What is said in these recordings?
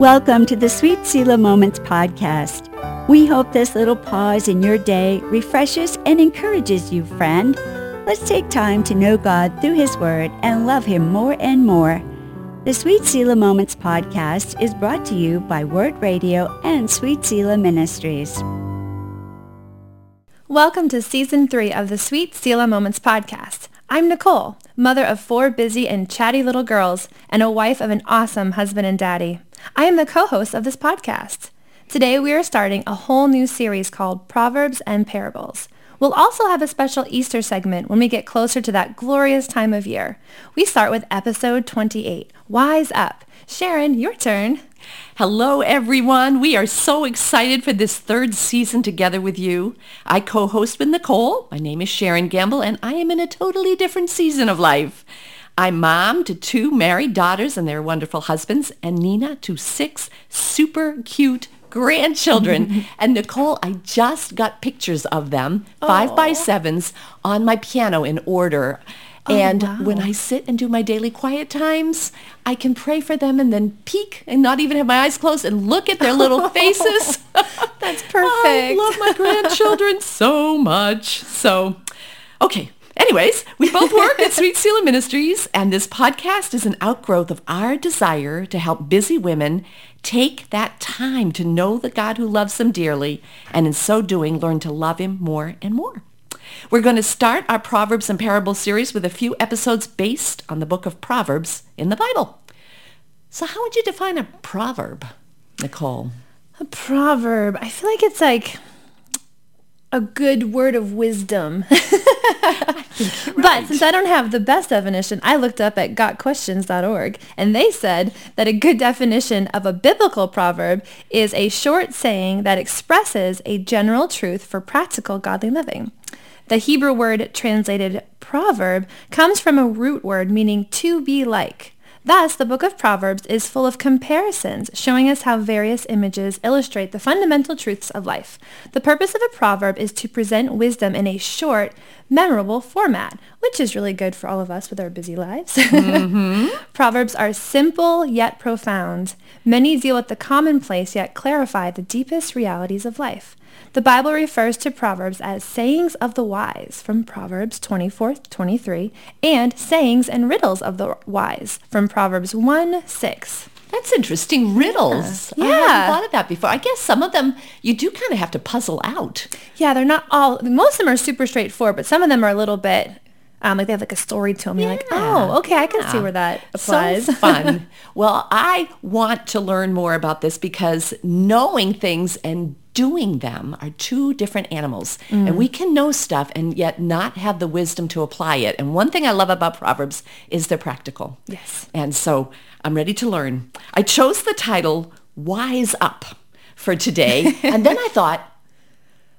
Welcome to the Sweet Selah Moments Podcast. We hope this little pause in your day refreshes and encourages you, friend. Let's take time to know God through His Word and love Him more and more. The Sweet Selah Moments Podcast is brought to you by Word Radio and Sweet Selah Ministries. Welcome to Season 3 of the Sweet Selah Moments Podcast. I'm Nicole, mother of 4 busy and chatty little girls, and a wife of an awesome husband and daddy. I am the co-host of this podcast. Today we are starting a whole new series called Proverbs and Parables. We'll also have a special Easter segment when we get closer to that glorious time of year. We start with episode 28, Wise Up. Sharon, your turn. Hello, everyone. We are so excited for this third season together with you. I co-host with Nicole. My name is Sharon Gamble, and I am in a totally different season of life. I'm mom to 2 married daughters and their wonderful husbands, and Nina to 6 super cute grandchildren. And Nicole, I just got pictures of them, 5x7s, on my piano in order. And when I sit and do my daily quiet times, I can pray for them and then peek and not even have my eyes closed and look at their little faces. That's perfect. I love my grandchildren so much. So, okay. Anyways, we both work at Sweet Selah Ministries, and this podcast is an outgrowth of our desire to help busy women take that time to know the God who loves them dearly, and in so doing, learn to love Him more and more. We're going to start our Proverbs and Parables series with a few episodes based on the book of Proverbs in the Bible. So how would you define a proverb, Nicole? A proverb, I feel like it's like a good word of wisdom. Right. But since I don't have the best definition, I looked up at gotquestions.org, and they said that a good definition of a biblical proverb is a short saying that expresses a general truth for practical godly living. The Hebrew word translated proverb comes from a root word meaning to be like. Thus, the book of Proverbs is full of comparisons, showing us how various images illustrate the fundamental truths of life. The purpose of a proverb is to present wisdom in a short, memorable format, which is really good for all of us with our busy lives. Proverbs are simple yet profound. Many deal with the commonplace yet clarify the deepest realities of life. The Bible refers to Proverbs as sayings of the wise from Proverbs 24:23, and sayings and riddles of the wise from Proverbs 1:6. That's interesting. Riddles. Yeah. I hadn't thought of that before. I guess some of them you do kind of have to puzzle out. Yeah, they're not all. Most of them are super straightforward, but some of them are a little bit like they have like a story to them. You're like, oh, okay, I can see where that applies. So fun. Well, I want to learn more about this because knowing things and doing them are 2 different animals. And we can know stuff and yet not have the wisdom to apply it. And one thing I love about Proverbs is they're practical. Yes. And so I'm ready to learn. I chose the title Wise Up for today. And then I thought,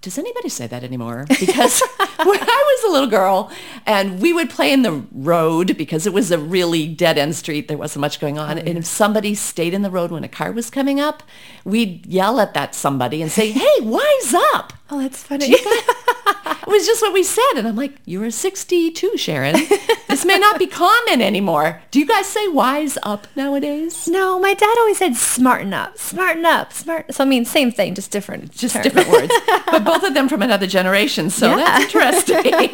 does anybody say that anymore? Because when I was a little girl and we would play in the road because it was a really dead-end street, there wasn't much going on. And if somebody stayed in the road when a car was coming up, we'd yell at that somebody and say, hey, wise up. Oh, that's funny. It was just what we said. And I'm like, you're 62, Sharon. This may not be common anymore. Do you guys say wise up nowadays? No, my dad always said smarten up, smarten up, smart. So I mean, same thing, just different. Just term. Different words. But both of them from another generation. So that's interesting.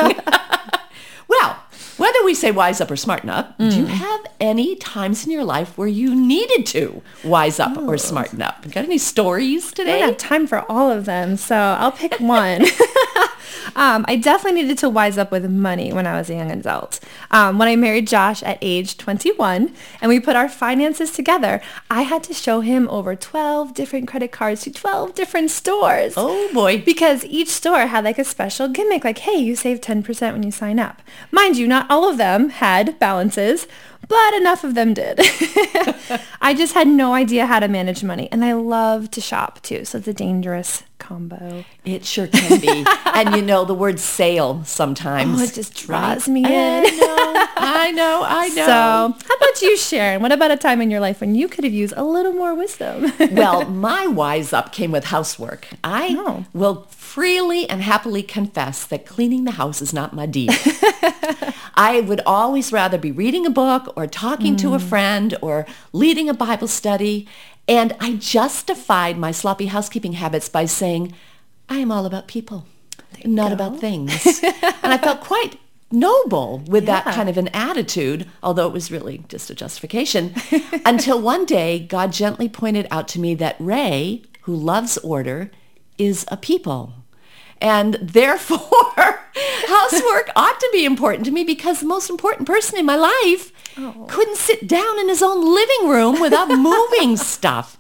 Well, whether we say wise up or smarten up, do you have any times in your life where you needed to wise up or smarten up? Got any stories today? I don't have time for all of them, so I'll pick one. I definitely needed to wise up with money when I was a young adult. When I married Josh at age 21 and we put our finances together, I had to show him over 12 different credit cards to 12 different stores. Oh, boy. Because each store had like a special gimmick, like, hey, you save 10% when you sign up. Mind you, not all of them had balances, but enough of them did. I just had no idea how to manage money. And I love to shop, too. So it's a dangerous combo. It sure can be. And, you know, the word sale sometimes. Oh, it just draws me in. I know. So how about you, Sharon? What about a time in your life when you could have used a little more wisdom? Well, my wise up came with housework. I will freely and happily confess that cleaning the house is not my deed. I would always rather be reading a book or talking to a friend or leading a Bible study. And I justified my sloppy housekeeping habits by saying, I am all about people, not about things. And I felt quite noble with that kind of an attitude, although it was really just a justification, until one day God gently pointed out to me that Ray, who loves order, is a people. And therefore, housework ought to be important to me, because the most important person in my life couldn't sit down in his own living room without moving stuff.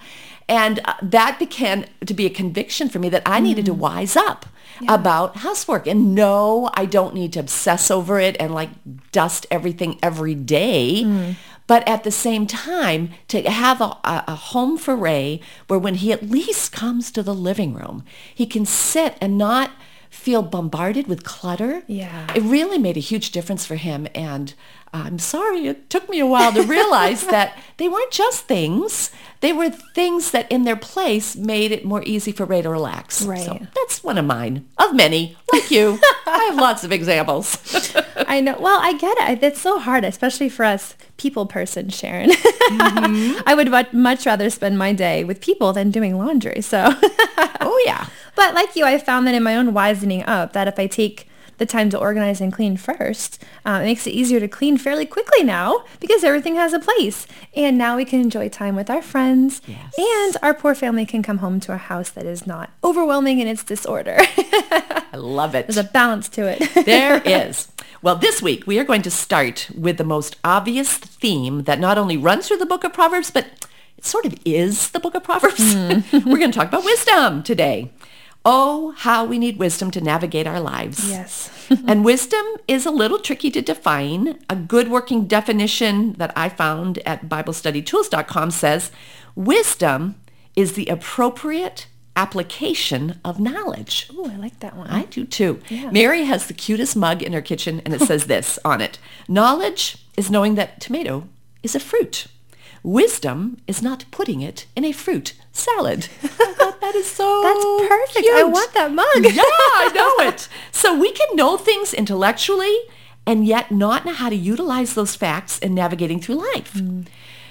And that began to be a conviction for me that I needed to wise up about housework. And no, I don't need to obsess over it and like dust everything every day. But at the same time, to have a home for Ray where when he at least comes to the living room, he can sit and not feel bombarded with clutter. Yeah. It really made a huge difference for him. And I'm sorry, it took me a while to realize that they weren't just things. They were things that in their place made it more easy for Ray to relax. Right. So that's one of mine, of many, like you. I have lots of examples. I know. Well, I get it. That's so hard, especially for us people person, Sharon. I would much rather spend my day with people than doing laundry. So, oh, yeah. But like you, I found that in my own wisening up, that if I take the time to organize and clean first, it makes it easier to clean fairly quickly now, because everything has a place. And now we can enjoy time with our friends, and our poor family can come home to a house that is not overwhelming in its disorder. I love it. There's a balance to it. There is. Well, this week we are going to start with the most obvious theme that not only runs through the book of Proverbs, but it sort of is the book of Proverbs. We're going to talk about wisdom today. Oh, how we need wisdom to navigate our lives. Yes. And wisdom is a little tricky to define. A good working definition that I found at BibleStudyTools.com says, wisdom is the appropriate application of knowledge. Oh, I like that one. I do too. Yeah. Mary has the cutest mug in her kitchen, and it says this on it. Knowledge is knowing that tomato is a fruit. Wisdom is not putting it in a fruit salad. I thought that is so That's perfect. Cute. I want that mug. Yeah, I know it. So we can know things intellectually and yet not know how to utilize those facts in navigating through life.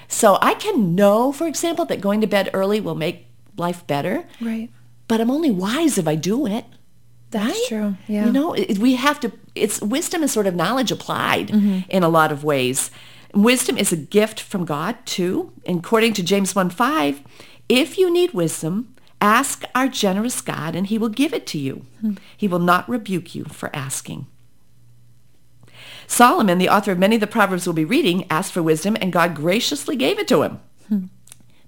So I can know, for example, that going to bed early will make life better. Right. But I'm only wise if I do it. That's right? True. Yeah. You know, we have to, wisdom is sort of knowledge applied in a lot of ways. Wisdom is a gift from God, too. And according to James 1:5, if you need wisdom, ask our generous God, and he will give it to you. He will not rebuke you for asking. Solomon, the author of many of the Proverbs we'll be reading, asked for wisdom, and God graciously gave it to him.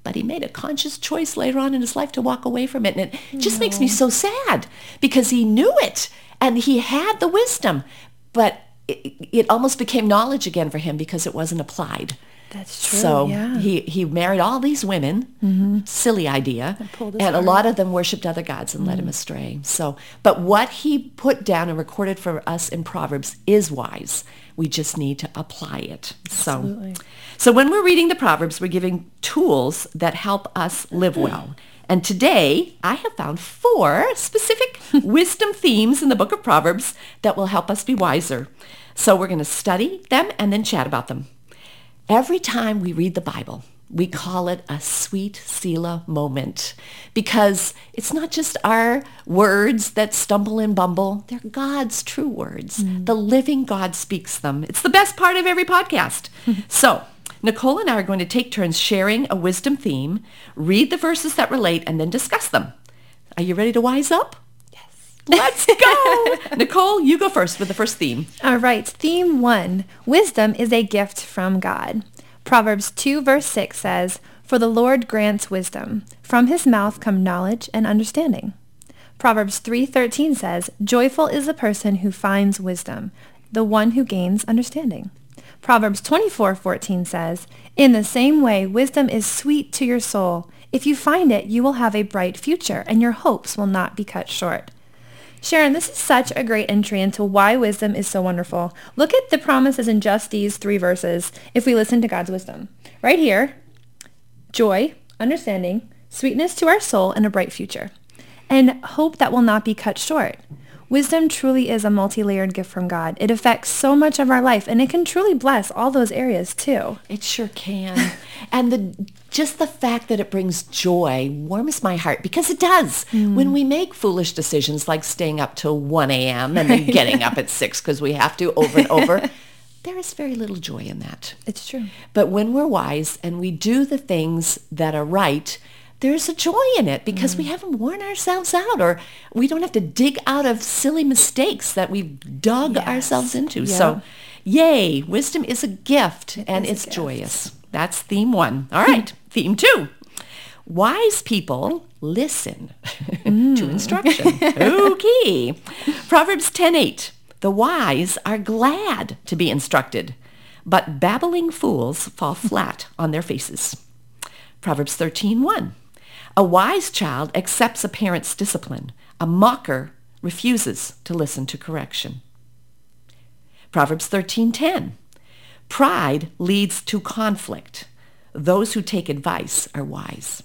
But he made a conscious choice later on in his life to walk away from it. And it just makes me so sad, because he knew it, and he had the wisdom. But it almost became knowledge again for him because it wasn't applied. That's true. So he married all these women, silly idea, and a lot of them worshipped other gods and led him astray. So, but what he put down and recorded for us in Proverbs is wise. We just need to apply it. Absolutely. So when we're reading the Proverbs, we're giving tools that help us live well. And today, I have found 4 specific wisdom themes in the book of Proverbs that will help us be wiser. So we're going to study them and then chat about them. Every time we read the Bible, we call it a Sweet Selah moment, because it's not just our words that stumble and bumble. They're God's true words. The living God speaks them. It's the best part of every podcast. So Nicole and I are going to take turns sharing a wisdom theme, read the verses that relate, and then discuss them. Are you ready to wise up? Yes. Let's go! Nicole, you go first with the first theme. All right. Theme 1, wisdom is a gift from God. Proverbs 2:6 says, "For the Lord grants wisdom. From his mouth come knowledge and understanding." Proverbs 3:13 says, "Joyful is the person who finds wisdom, the one who gains understanding." Proverbs 24:14 says, "In the same way, wisdom is sweet to your soul. If you find it, you will have a bright future, and your hopes will not be cut short." Sharon, this is such a great entry into why wisdom is so wonderful. Look at the promises in just these 3 verses if we listen to God's wisdom. Right here, joy, understanding, sweetness to our soul, and a bright future, and hope that will not be cut short. Wisdom truly is a multi-layered gift from God. It affects so much of our life, and it can truly bless all those areas too. It sure can. And the fact that it brings joy warms my heart, because it does. Mm. When we make foolish decisions like staying up till 1 a.m. and then getting up at 6 because we have to over and over, there is very little joy in that. It's true. But when we're wise and we do the things that are right, there's a joy in it, because we haven't worn ourselves out, or we don't have to dig out of silly mistakes that we've dug ourselves into. Yeah. So, yay, wisdom is a gift, and it's joyous. That's theme one. All right, theme two. Wise people listen to instruction. Okay. Proverbs 10:8. The wise are glad to be instructed, but babbling fools fall flat on their faces. Proverbs 13:1. A wise child accepts a parent's discipline. A mocker refuses to listen to correction. Proverbs 13:10. Pride leads to conflict. Those who take advice are wise.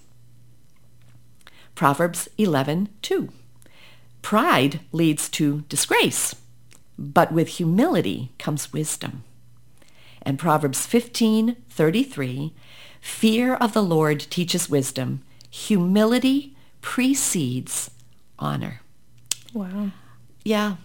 Proverbs 11:2. Pride leads to disgrace, but with humility comes wisdom. And Proverbs 15:33. Fear of the Lord teaches wisdom. Humility precedes honor. Wow. Yeah.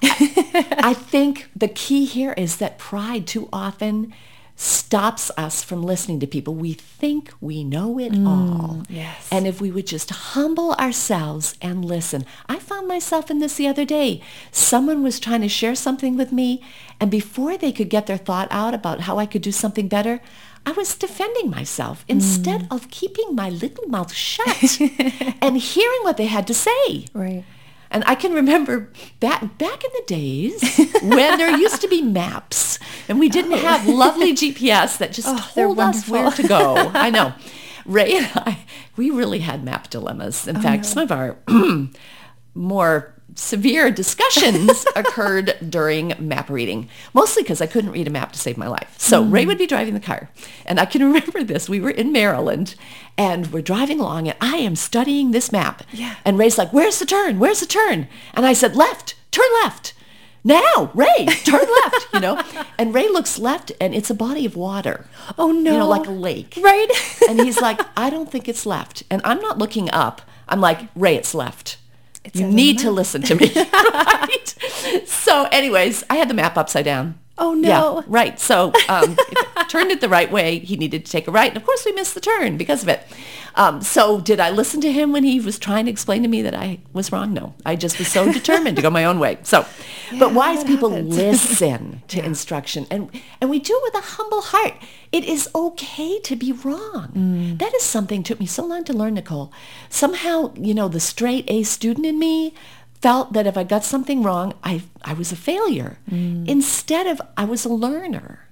I think the key here is that pride too often stops us from listening to people. We think we know it all. Yes. And if we would just humble ourselves and listen. I found myself in this the other day. Someone was trying to share something with me, and before they could get their thought out about how I could do something better, I was defending myself instead of keeping my little mouth shut and hearing what they had to say. Right. And I can remember back in the days when there used to be maps, and we didn't have lovely GPS that just told us where to go. I know. Ray and I, we really had map dilemmas. In fact, some of our more severe discussions occurred during map reading, mostly because I couldn't read a map to save my life. So Ray would be driving the car, and I can remember this. We were in Maryland, and we're driving along, and I am studying this map. Yeah. And Ray's like, where's the turn? Where's the turn? And I said, left, turn left. Now, Ray, turn left, you know. And Ray looks left, and it's a body of water. Oh, no. You know, like a lake. Right. And he's like, I don't think it's left. And I'm not looking up. I'm like, Ray, it's left. You need to listen to me, right? So anyways, I had the map upside down. Oh, no. Yeah, right. So if it turned it the right way, he needed to take a right. And, of course, we missed the turn because of it. So did I listen to him when he was trying to explain to me that I was wrong? No. I just was so determined to go my own way. So, yeah, but wise people listen to instruction. And we do it with a humble heart. It is okay to be wrong. That is something took me so long to learn, Nicole. Somehow, you know, the straight A student in me felt that if I got something wrong, I was a failure. Instead of, I was a learner.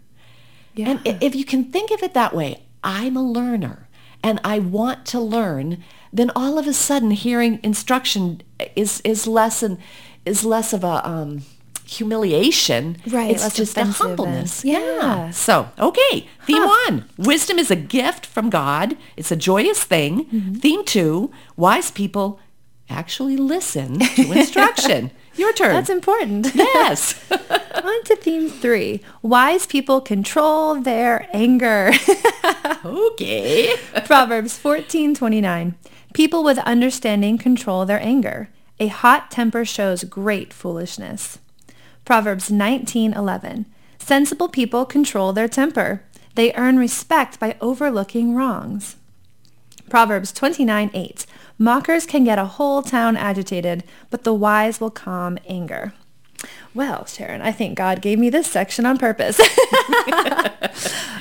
Yeah. And if you can think of it that way, I'm a learner and I want to learn, then all of a sudden hearing instruction is less of a humiliation. Right. It's just a humbleness. Yeah. So, okay. Theme one, wisdom is a gift from God. It's a joyous thing. Theme two, wise people actually listen to instruction. Your turn. That's important. Yes. On to theme three. Wise people control their anger. Okay. Proverbs 14:29. People with understanding control their anger. A hot temper shows great foolishness. Proverbs 19:11. Sensible people control their temper. They earn respect by overlooking wrongs. Proverbs 29:8. Mockers can get a whole town agitated, but the wise will calm anger. Well, Sharon, I think God gave me this section on purpose.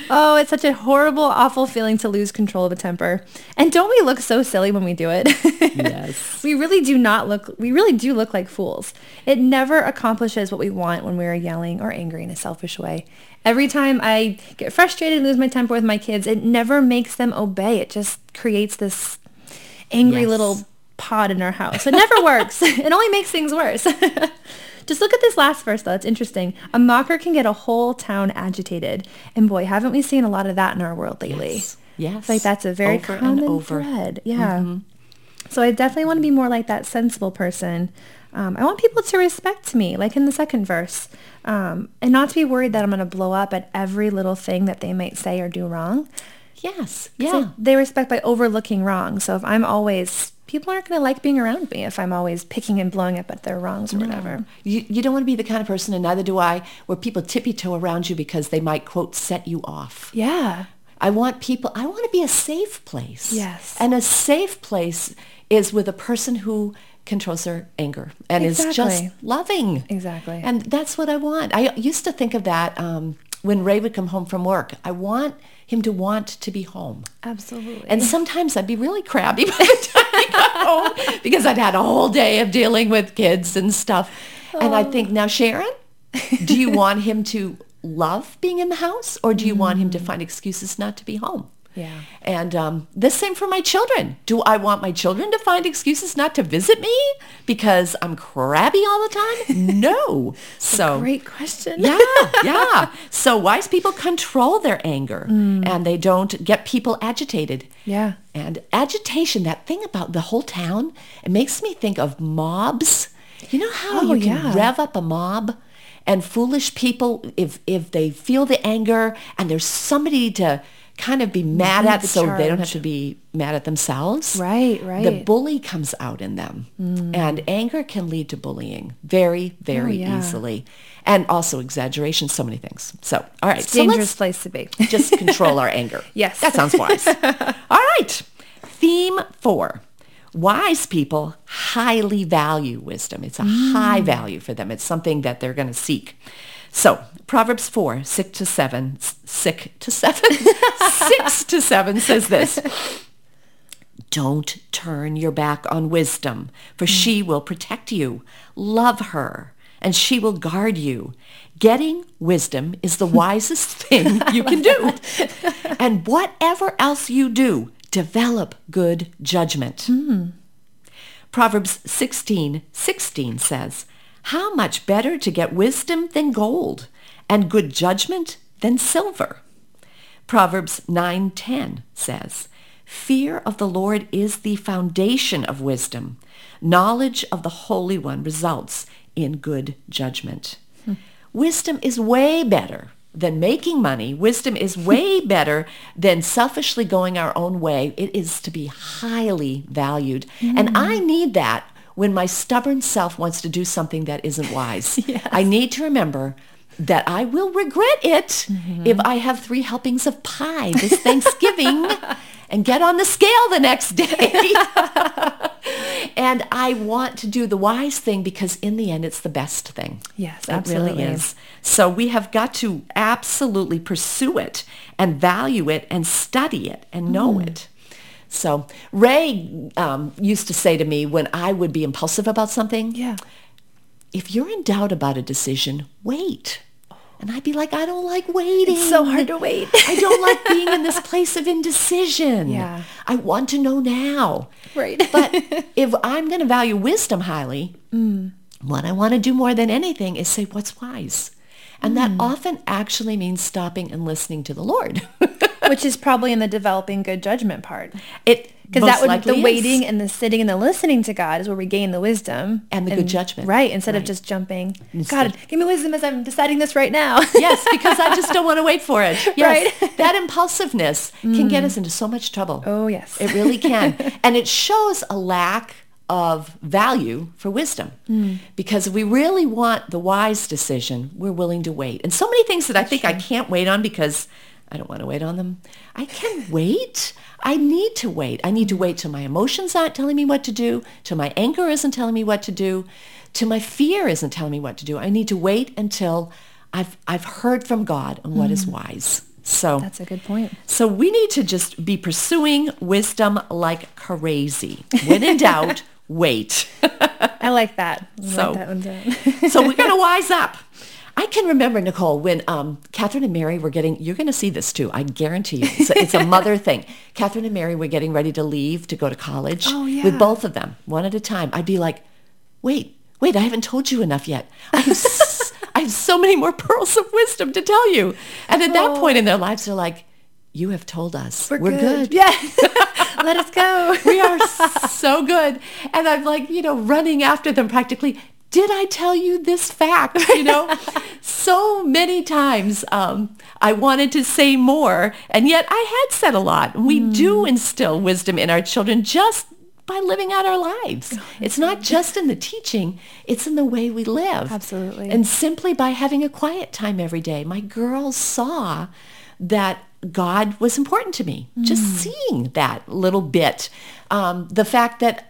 Oh, it's such a horrible, awful feeling to lose control of a temper. And don't we look so silly when we do it? Yes. We really do look like fools. It never accomplishes what we want when we are yelling or angry in a selfish way. Every time I get frustrated and lose my temper with my kids, it never makes them obey. It just creates this angry little pod in our house. It never works. It only makes things worse. Just look at this last verse, though. It's interesting. A mocker can get a whole town agitated. And boy, haven't we seen a lot of that in our world lately? Yes. Like that's a very common thread. Yeah. Mm-hmm. So I definitely want to be more like that sensible person. I want people to respect me, like in the second verse, and not to be worried that I'm going to blow up at every little thing that they might say or do wrong. Yes. Yeah. They respect by overlooking wrong. So if I'm always, people aren't going to like being around me if I'm always picking and blowing up at their wrongs or whatever. You don't want to be the kind of person, and neither do I, where people tippy-toe around you because they might, quote, set you off. Yeah. I want to be a safe place. Yes. And a safe place is with a person who controls their anger and is just loving. Exactly. And that's what I want. I used to think of that when Ray would come home from work. I want him to want to be home. Absolutely. And sometimes I'd be really crabby by the time he got home because I'd had a whole day of dealing with kids and stuff. Oh. And I'd think, now, Sharon, do you want him to love being in the house, or do you want him to find excuses not to be home? Yeah. And the same for my children. Do I want my children to find excuses not to visit me because I'm crabby all the time? No. So great question. Yeah. So wise people control their anger and they don't get people agitated. Yeah. And agitation, that thing about the whole town, it makes me think of mobs. You know how you can rev up a mob? And foolish people, if they feel the anger and there's somebody to kind of be mad at, so they don't have to be mad at themselves. Right. The bully comes out in them. And anger can lead to bullying very, very easily. And also exaggeration, so many things. So, all right. It's a dangerous place to be. Just control our anger. Yes. That sounds wise. All right. Theme 4. Wise people highly value wisdom. It's a high value for them. It's something that they're going to seek. So Proverbs 4, 6 to 7 says this. Don't turn your back on wisdom, for she will protect you. Love her, and she will guard you. Getting wisdom is the wisest thing you can do. And whatever else you do, develop good judgment. Proverbs 16:16 says, how much better to get wisdom than gold, and good judgment than silver. Proverbs 9:10 says, fear of the Lord is the foundation of wisdom. Knowledge of the Holy One results in good judgment. Wisdom is way better than making money. Wisdom is way better than selfishly going our own way. It is to be highly valued. And I need that when my stubborn self wants to do something that isn't wise. Yes. I need to remember that I will regret it if I have 3 helpings of pie this Thanksgiving and get on the scale the next day. And I want to do the wise thing because in the end, it's the best thing. Yes, absolutely. It really is. So we have got to absolutely pursue it and value it and study it and know it. So Ray used to say to me when I would be impulsive about something, if you're in doubt about a decision, wait. And I'd be like, I don't like waiting. It's so hard to wait. I don't like being in this place of indecision. Yeah. I want to know now. Right. But if I'm going to value wisdom highly, what I want to do more than anything is say, what's wise? And that often actually means stopping and listening to the Lord. Which is probably in the developing good judgment part. Because that would be the waiting and the sitting and the listening to God is where we gain the wisdom. And the good judgment. Right, instead of just jumping, God, give me wisdom as I'm deciding this right now. Yes, because I just don't want to wait for it. Yes, right? That impulsiveness can get us into so much trouble. Oh, yes. It really can. And it shows a lack of value for wisdom. Because if we really want the wise decision, we're willing to wait. And so many things that I think I can't wait on because I don't want to wait on them. I can wait. I need to wait. I need to wait till my emotions aren't telling me what to do, till my anger isn't telling me what to do, till my fear isn't telling me what to do. I need to wait until I've heard from God on what is wise. So that's a good point. So we need to just be pursuing wisdom like crazy. When in doubt, wait. I like that. So we're going to wise up. I can remember, Nicole, when Catherine and Mary were getting, you're going to see this too, I guarantee you. It's a mother thing. Catherine and Mary were getting ready to leave to go to college with both of them, one at a time. I'd be like, wait, I haven't told you enough yet. I have so many more pearls of wisdom to tell you. And at that point in their lives, they're like, you have told us. We're good. Yeah. Let us go. We are so good. And I'm like, running after them practically. Did I tell you this fact? So many times I wanted to say more, and yet I had said a lot. We do instill wisdom in our children just by living out our lives. It's not just in the teaching, it's in the way we live. Absolutely. And simply by having a quiet time every day, my girls saw that God was important to me. Just seeing that little bit. The fact that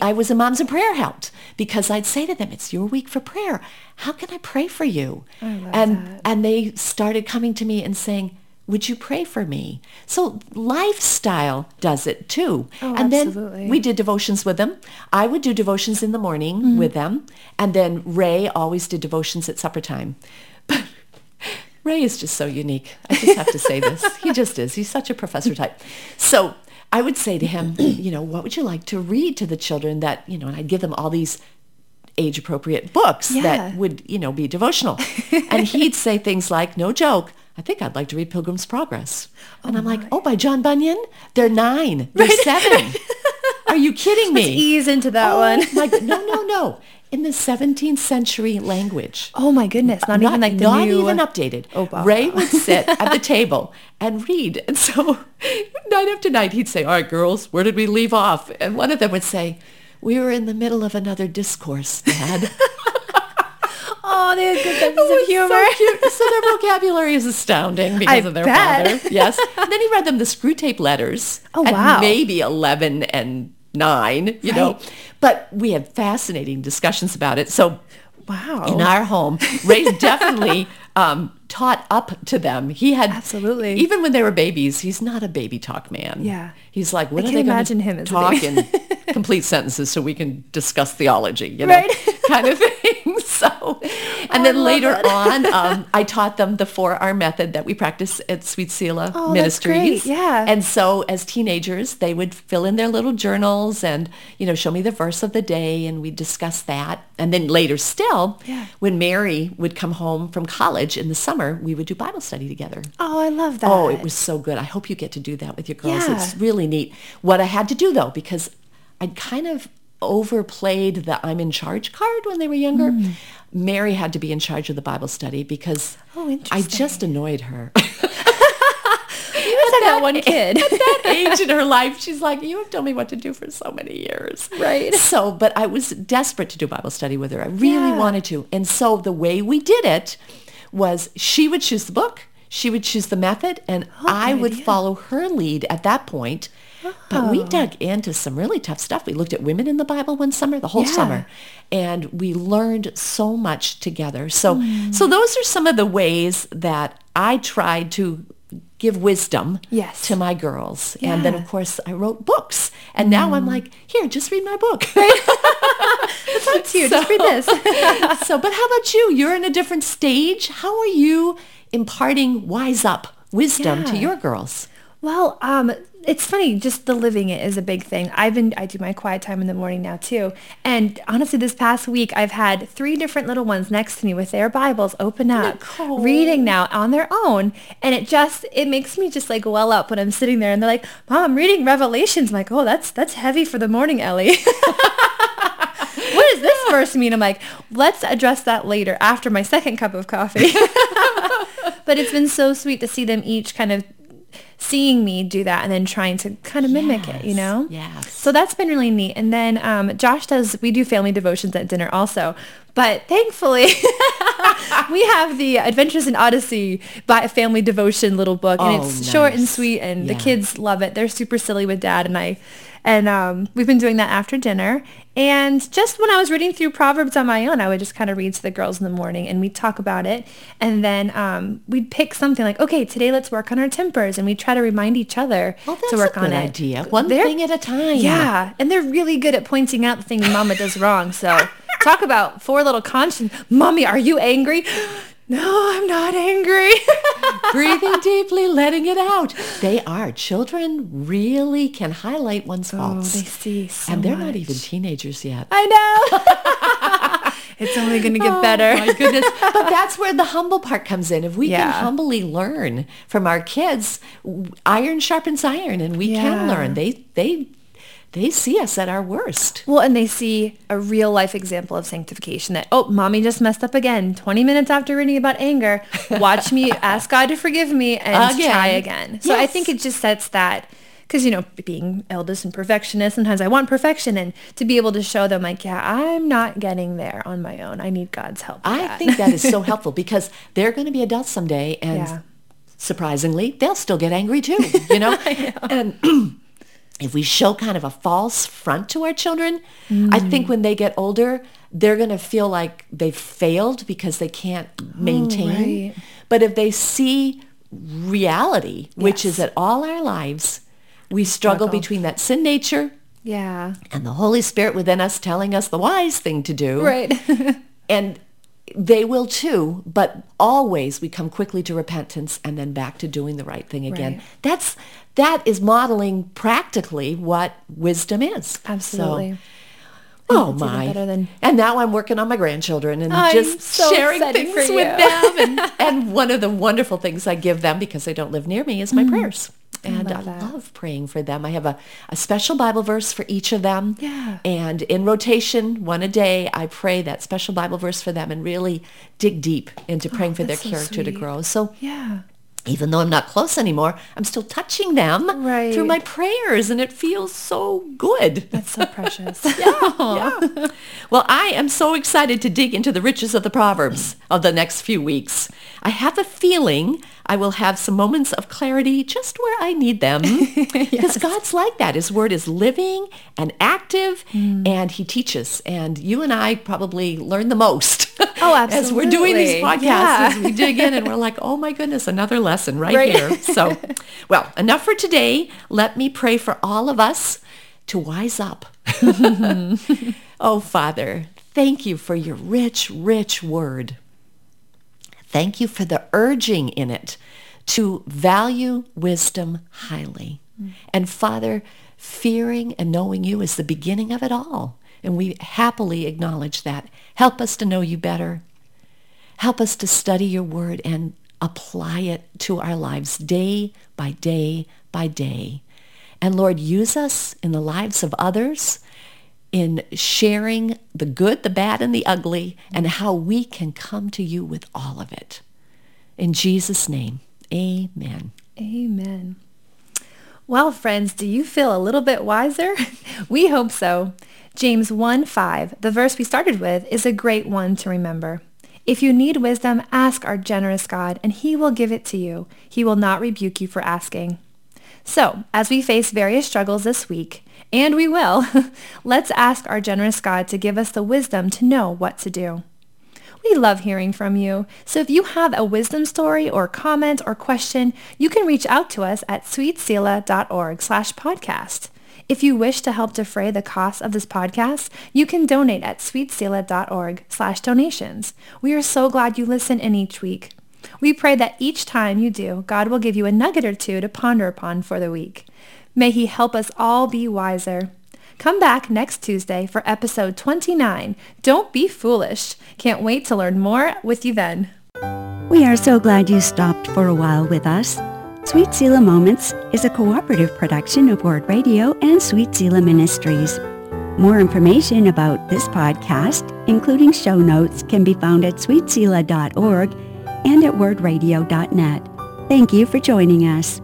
I was in Moms in Prayer helped, because I'd say to them, it's your week for prayer. How can I pray for you? And they started coming to me and saying, would you pray for me? So lifestyle does it too. Then we did devotions with them. I would do devotions in the morning with them. And then Ray always did devotions at supper time. But Ray is just so unique. I just have to say this. He just is. He's such a professor type. So I would say to him, what would you like to read to the children that, and I'd give them all these age-appropriate books that would, be devotional. And he'd say things like, no joke, I think I'd like to read Pilgrim's Progress. And I'm like, by John Bunyan? They're 9. They're 7. Are you kidding me? Let's ease into that one. No. In the 17th century language. Oh, my goodness. Not updated. Oh, wow. Ray would sit at the table and read. And so night after night, he'd say, all right, girls, where did we leave off? And one of them would say, we were in the middle of another discourse, Dad. Oh, they had good senses of humor. So cute. So their vocabulary is astounding because of their father. Yes. And then he read them the Screwtape Letters. Oh, wow. At maybe 11 and 9, you know. But we had fascinating discussions about it. So in our home, Ray definitely taught up to them. He had absolutely, even when they were babies, he's not a baby talk man. Yeah. He's like, what I are they imagine him as talk in complete sentences so we can discuss theology, kind of thing. So, and then later on, I taught them the 4R method that we practice at Sweet Selah Ministries. That's great. Yeah. And so as teenagers, they would fill in their little journals and, show me the verse of the day, and we'd discuss that. And then later still, when Mary would come home from college in the summer, we would do Bible study together. Oh, I love that. Oh, it was so good. I hope you get to do that with your girls. Yeah. It's really neat. What I had to do, though, because I'd kind of overplayed the I'm in charge card when they were younger. Mary had to be in charge of the Bible study because I just annoyed her. That one kid at that age in her life, she's like, you have told me what to do for so many years, right? So, but I was desperate to do Bible study with her. I really wanted to, and so the way we did it was she would choose the book, she would choose the method, and I would follow her lead at that point. But we dug into some really tough stuff. We looked at women in the Bible one summer, the whole summer, and we learned so much together. So, so those are some of the ways that I tried to give wisdom to my girls. Yeah. And then, of course, I wrote books. And now I'm like, here, just read my book. It's up to you. Just read this. So, but how about you? You're in a different stage. How are you imparting wise up wisdom to your girls? Well, it's funny, just the living it is a big thing. I do my quiet time in the morning now too. And honestly, this past week, I've had 3 different little ones next to me with their Bibles open up, Nicole, reading now on their own. And it makes me just like well up when I'm sitting there and they're like, Mom, I'm reading Revelations. I'm like, oh, that's heavy for the morning, Ellie. What does this verse mean? I'm like, let's address that later after my second cup of coffee. But it's been so sweet to see them each kind of seeing me do that and then trying to kind of mimic it, Yes. So that's been really neat. And then Josh we do family devotions at dinner also. But thankfully, we have the Adventures in Odyssey family devotion little book. And it's short and sweet, and the kids love it. They're super silly with Dad and I. And we've been doing that after dinner. And just when I was reading through Proverbs on my own, I would just kind of read to the girls in the morning, and we'd talk about it. And then we'd pick something like, okay, today let's work on our tempers. And we try to remind each other to work on it. That's a good idea. One thing at a time. Yeah. And they're really good at pointing out the thing Mama does wrong. So talk about 4 little conscience. Mommy, are you angry? No, I'm not angry. Breathing deeply, letting it out. They are. Children really can highlight one's faults. They see so And they're much. Not even teenagers yet. I know. It's only going to get better. My goodness. But that's where the humble part comes in. If we can humbly learn from our kids, iron sharpens iron, and we can learn. They they see us at our worst. Well, and they see a real life example of sanctification that, oh, mommy just messed up again. 20 minutes after reading about anger, watch me ask God to forgive me and try again. So yes. I think it just sets that, because, you know, being eldest and perfectionist, sometimes I want perfection, and to be able to show them, like, yeah, I'm not getting there on my own. I need God's help. I think that is so helpful, because they're going to be adults someday, and surprisingly, they'll still get angry too, you know? And if we show kind of a false front to our children, I think when they get older, they're going to feel like they've failed because they can't maintain. Right. But if they see reality, which is that all our lives, we struggle between that sin nature and the Holy Spirit within us telling us the wise thing to do. Right. And they will too, but always we come quickly to repentance and then back to doing the right thing again. Right. That is modeling practically what wisdom is. Absolutely. So, oh my. And now I'm working on my grandchildren and just sharing things with them. And one of the wonderful things I give them, because they don't live near me, is my prayers. And I love praying for them. I have a special Bible verse for each of them. Yeah. And in rotation, one a day, I pray that special Bible verse for them and really dig deep into praying for their character to grow. So even though I'm not close anymore, I'm still touching them through my prayers, and it feels so good. That's so precious. Well, I am so excited to dig into the riches of the Proverbs of the next few weeks. I have a feeling I will have some moments of clarity just where I need them, because God's like that. His word is living and active, and he teaches. And you and I probably learn the most as we're doing these podcasts, as we dig in, and we're like, oh my goodness, another lesson right here. So, well, enough for today. Let me pray for all of us to wise up. Oh, Father, thank you for your rich, rich word. Thank you for the urging in it to value wisdom highly. And Father, fearing and knowing you is the beginning of it all. And we happily acknowledge that. Help us to know you better. Help us to study your word and apply it to our lives day by day by day. And Lord, use us in the lives of others in sharing the good, the bad, and the ugly, and how we can come to you with all of it. In Jesus' name, amen. Amen. Well, friends, do you feel a little bit wiser? We hope so. James 1:5, the verse we started with, is a great one to remember. If you need wisdom, ask our generous God, and he will give it to you. He will not rebuke you for asking. So, as we face various struggles this week, and we will, let's ask our generous God to give us the wisdom to know what to do. We love hearing from you, so if you have a wisdom story or comment or question, you can reach out to us at sweetselah.org/podcast. If you wish to help defray the cost of this podcast, you can donate at sweetselah.org/donations. We are so glad you listen in each week. We pray that each time you do, God will give you a nugget or two to ponder upon for the week. May he help us all be wiser. Come back next Tuesday for episode 29. Don't be foolish. Can't wait to learn more with you then. We are so glad you stopped for a while with us. Sweet Selah Moments is a cooperative production of Word Radio and Sweet Selah Ministries. More information about this podcast, including show notes, can be found at sweetselah.org and at wordradio.net. Thank you for joining us.